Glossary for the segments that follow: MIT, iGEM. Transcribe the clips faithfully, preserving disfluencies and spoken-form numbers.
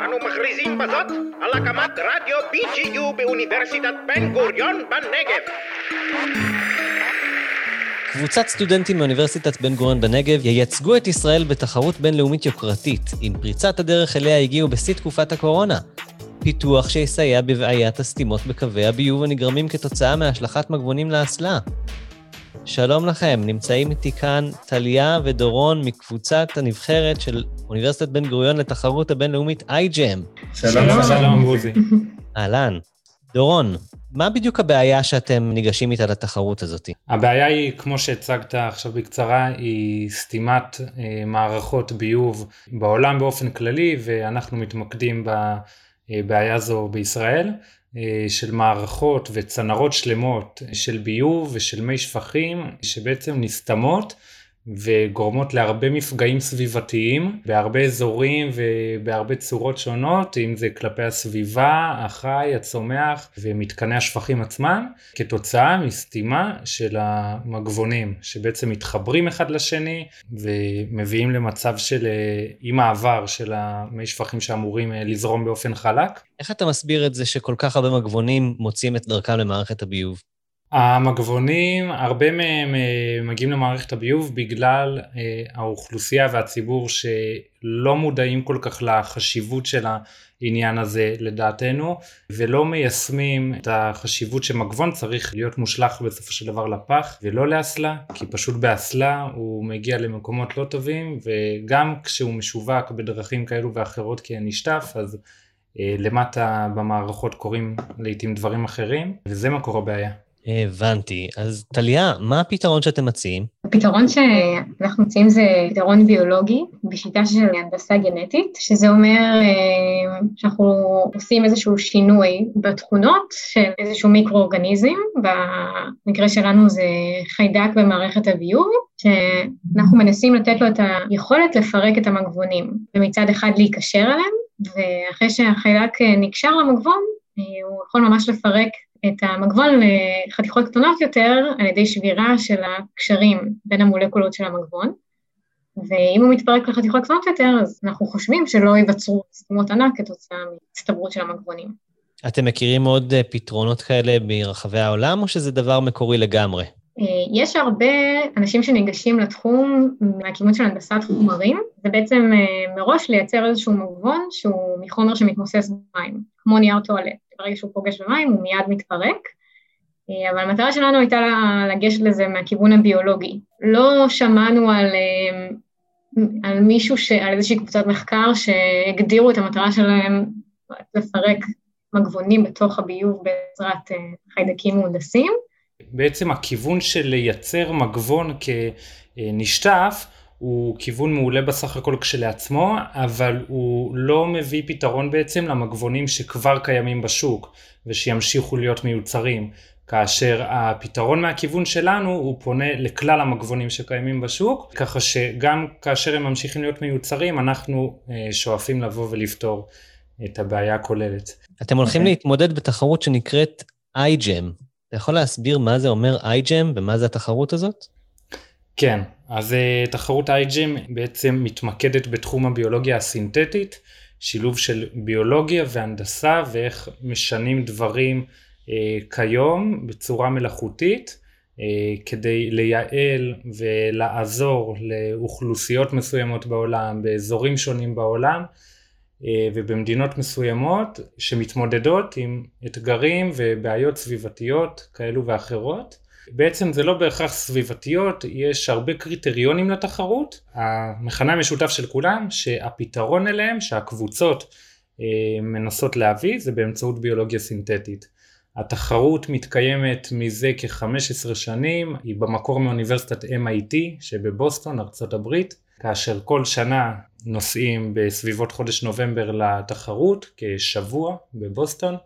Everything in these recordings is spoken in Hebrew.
אנו מכריזים בזאת על הקמת רדיו בי ג'י יו באוניברסיטת בן גוריון בנגב. קבוצת סטודנטים מאוניברסיטת בן גוריון בנגב ייצגו את ישראל בתחרות בינלאומית יוקרתית, עם פריצת הדרך אליה הגיעו בשיא תקופת הקורונה. פיתוח שיסייע בבעיית הסתימות בקווי הביוב הנגרמים כתוצאה מהשלכת מגבונים לאסלה. שלום לכם, נמצאים איתי כאן טליה ודורון מקבוצת הנבחרת של אוניברסיטת בן גוריון לתחרות הבינלאומית iGEM. שלום, שלום רוזי. אהלן. דורון, מה בדיוק הבעיה שאתם ניגשים איתה לתחרות הזאת? הבעיה היא, כמו שהצגת עכשיו בקצרה, היא סתימת אה, מערכות ביוב בעולם באופן כללי, ואנחנו מתמקדים בבעיה זו בישראל. של מערכות וצנרות שלמות של ביוב ושל מי שפכים שבעצם נסתמות וגורמות להרבה מפגעים סביבתיים בהרבה אזורים ובהרבה צורות שונות, אם זה כלפי הסביבה, החי, הצומח ומתקני השפכים עצמם, כתוצאה מסתימה של המגבונים שבעצם מתחברים אחד לשני ומביאים למצב של אי מעבר של המי שפכים שאמורים לזרום באופן חלק. איך אתה מסביר את זה שכל כך הרבה מגבונים מוצאים את דרכם למערכת הביוב? המגבונים, הרבה מהם מגיעים למערכת הביוב בגלל האוכלוסייה והציבור שלא מודעים כל כך לחשיבות של העניין הזה לדעתנו, ולא מיישמים את החשיבות שמגבון צריך להיות מושלך בסופו של דבר לפח ולא לאסלה, כי פשוט באסלה הוא מגיע למקומות לא טובים, וגם כשהוא משווק בדרכים כאלו ואחרות כי נשטף, אז למטה במערכות קורים לעתים דברים אחרים, וזה מקור הבעיה. הבנתי. אז טליה, מה הפתרון שאתם מציעים? הפתרון שאנחנו מציעים זה פתרון ביולוגי, בשיטה של הנדסה גנטית, שזה אומר שאנחנו עושים איזשהו שינוי בתכונות של איזשהו מיקרואורגניזם, במקרה שלנו זה חיידק במערכת הביוב, שאנחנו מנסים לתת לו את היכולת לפרק את המגבונים, ומצד אחד להיקשר עליהם, ואחרי שהחיידק נקשר למגבון, הוא יכול ממש לפרק את המגבון לחתיכות קטנות יותר, על ידי שבירה של הקשרים בין המולקולות של המגבון, ואם הוא מתפרק לחתיכות קטנות יותר, אז אנחנו חושבים שלא ייווצרו סתימות ענק כתוצאה מהסתברות של המגבונים. אתם מכירים עוד פתרונות כאלה ברחבי העולם, או שזה דבר מקורי לגמרי? יש הרבה אנשים שניגשים לתחום מהכיוון של הנדסת חומרים, זה בעצם מראש לייצר איזשהו מגבון שהוא מחומר שמתמוסס במים, כמו נייר טואלט. ברגע שהוא פוגש במים הוא מיד מתפרק, אבל המטרה שלנו הייתה לגשת לזה מהכיוון הביולוגי. לא שמענו על, על מישהו, ש, על איזושהי קבוצת מחקר שהגדירו את המטרה שלהם לפרק מגבונים בתוך הביוב בעזרת חיידקים מודסים. בעצם הכיוון של לייצר מגבון כנשטף, הוא כיוון מעולה בסך הכל כשלעצמו, אבל הוא לא מביא פתרון בעצם למגבונים שכבר קיימים בשוק, ושימשיכו להיות מיוצרים, כאשר הפתרון מהכיוון שלנו הוא פונה לכלל המגבונים שקיימים בשוק, ככה שגם כאשר הם ממשיכים להיות מיוצרים, אנחנו שואפים לבוא ולפתור את הבעיה הכוללת. אתם הולכים okay. להתמודד בתחרות שנקראת iGEM. אתה יכול להסביר מה זה אומר iGEM ומה זה התחרות הזאת? כן, אז תחרות iGEM בעצם מתמקדת בתחום הביולוגיה הסינתטית, שילוב של ביולוגיה והנדסה ואיך משנים דברים אה, כיום בצורה מלאכותית, אה, כדי לייעל ולעזור לאוכלוסיות מסוימות בעולם, באזורים שונים בעולם, אה, ובמדינות מסוימות שמתמודדות עם אתגרים ובעיות סביבתיות כאלו ואחרות. בעצם זה לא בהכרח סביבתיות, יש הרבה קריטריונים לתחרות, המכנה המשותף של כולם שהפתרון אליהם שהקבוצות אה, מנסות להביא זה באמצעות ביולוגיה סינתטית. התחרות מתקיימת מזה כ-חמש עשרה שנים, היא במקור מאוניברסיטת אם איי טי שבבוסטון, ארצות הברית, כאשר כל שנה נוסעים בסביבות חודש נובמבר לתחרות כשבוע בבוסטון.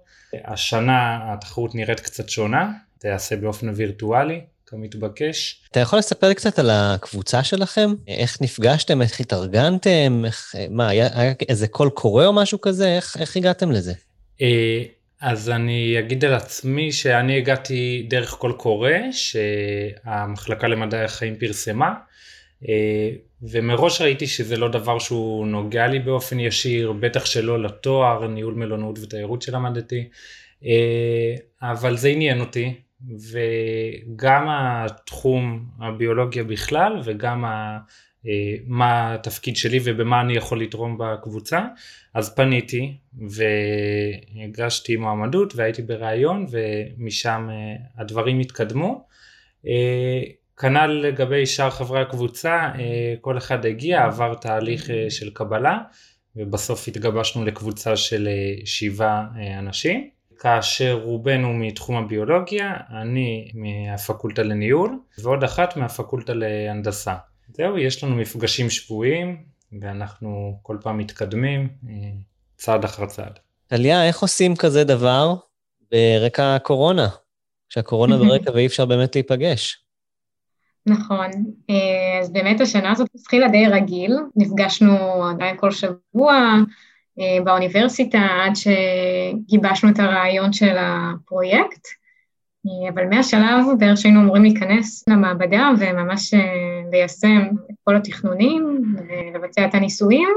השנה התחרות נראית קצת שונה, תעשה באופן וירטואלי, כמתבקש. אתה יכול לספר קצת על הקבוצה שלכם? איך נפגשתם, איך התארגנתם, איך, מה, היה, היה איזה קול קורא או משהו כזה? איך, איך הגעתם לזה? אז אני אגיד על עצמי שאני הגעתי דרך קול קורא, שהמחלקה למדעי החיים פרסמה, ומראש ראיתי שזה לא דבר שהוא נוגע לי באופן ישיר, בטח שלא לתואר, ניהול מלונות ותיירות שלמדתי, אבל זה עניין אותי, וגם התחום הביולוגיה בכלל, וגם מה התפקיד שלי ובמה אני יכול לתרום בקבוצה, אז פניתי והגשתי מועמדות והייתי ברעיון, ומשם הדברים התקדמו. כנ"ל לגבי שאר חברי הקבוצה, כל אחד הגיע, עבר תהליך של קבלה, ובסוף התגבשנו לקבוצה של שבעה אנשים, כאשר רובנו מתחום הביולוגיה, אני מהפקולטה לניהול, ועוד אחת מהפקולטה להנדסה. זהו, יש לנו מפגשים שבועיים, ואנחנו כל פעם מתקדמים, צעד אחר צעד. טליה, איך עושים כזה דבר ברקע הקורונה? כשהקורונה ברקע ואי אפשר באמת להיפגש. נכון, אז באמת השנה הזאת התחילה די רגיל, נפגשנו עדיין כל שבוע באוניברסיטה עד שגיבשנו את הרעיון של הפרויקט, אבל מהשלב בערך שהיינו אמורים להיכנס למעבדה וממש ליישם את כל התכנונים ולבצע את הניסויים,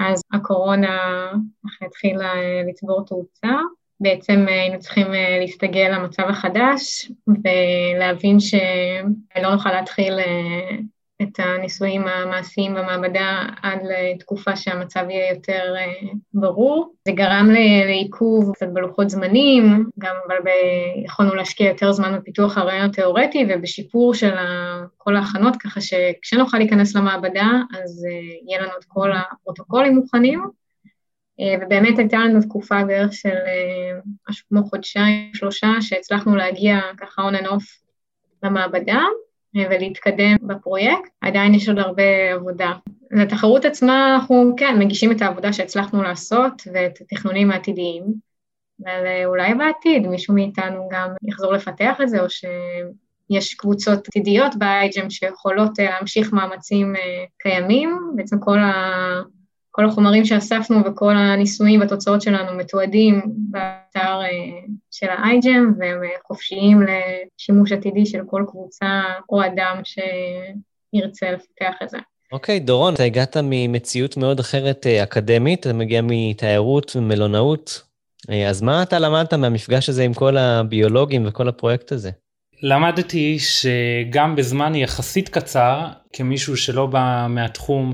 אז הקורונה התחילה לצבור תאוצה, בעצם היינו צריכים להסתגל למצב החדש ולהבין שלא נוכל להתחיל את הניסויים המעשיים במעבדה עד לתקופה שהמצב יהיה יותר ברור. זה גרם לעיכוב קצת בלוחות זמנים, גם אבל ב- יכולנו להשקיע יותר זמן בפיתוח הרעיון התיאורטי ובשיפור של כל ההכנות, ככה שכשנוכל להיכנס למעבדה אז יהיה לנו את כל הפרוטוקולים מוכנים. ובאמת הייתה לנו תקופה בערך של משהו כמו חודשיים, שלושה, שהצלחנו להגיע ככה און אנוף למעבדה ולהתקדם בפרויקט. עדיין יש עוד הרבה עבודה. לתחרות עצמה אנחנו כן מגישים את העבודה שהצלחנו לעשות ואת התכנונים העתידיים, אבל אולי בעתיד מישהו מאיתנו גם יחזור לפתח את זה, או שיש קבוצות עתידיות ב-איי ג'י אם שיכולות להמשיך מאמצים קיימים, בעצם כל ה... כל החומרים שאספנו וכל הניסויים והתוצאות שלנו מתועדים באתר של ה-איי ג'י אם, והם חופשיים לשימוש עתידי של כל קבוצה או אדם שירצה לפתח את זה. אוקיי, דורון, אתה הגעת ממציאות מאוד אחרת אקדמית, אתה מגיע מתיירות ומלונאות, אז מה אתה למדת מהמפגש הזה עם כל הביולוגים וכל הפרויקט הזה? למדתי שגם בזמן יחסית קצר, כמישהו שלא בא מהתחום,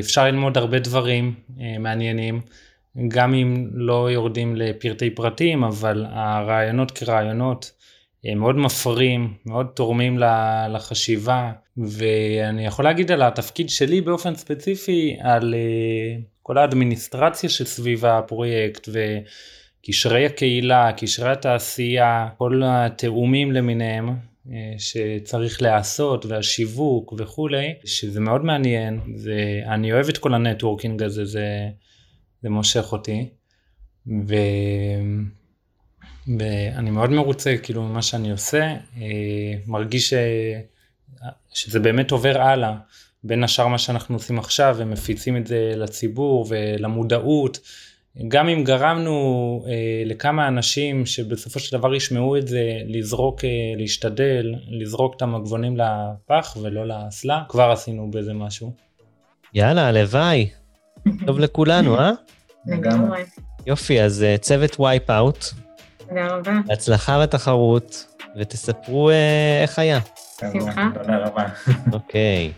אפשר ללמוד הרבה דברים מעניינים, גם אם לא יורדים לפרטי פרטים, אבל הרעיונות כרעיונות מאוד מפרים, מאוד תורמים לחשיבה, ואני יכול להגיד על התפקיד שלי באופן ספציפי, על כל האדמיניסטרציה שסביב הפרויקט, וקשרי הקהילה, קשרי התעשייה, כל התאומים למיניהם, שצריך לעשות, והשיווק וכולי, שזה מאוד מעניין, ואני אוהב את כל הנטוורקינג הזה, זה, זה מושך אותי, ו... ואני מאוד מרוצה, כאילו, מה שאני עושה, מרגיש ש... שזה באמת עובר הלאה, בין השאר מה שאנחנו עושים עכשיו, ומפיצים את זה לציבור ולמודעות, גם אם גרמנו אה, לכמה אנשים שבסופו של דבר ישמעו את זה, לזרוק, אה, להשתדל, לזרוק את המגבונים לפח ולא לאסלה, כבר עשינו בזה משהו. יאללה, לוואי. טוב לכולנו, אה? לגמרי. יופי, אז צוות וייפ אאוט. תודה רבה. הצלחה בתחרות, ותספרו אה, איך היה. שמחה. תודה רבה. אוקיי.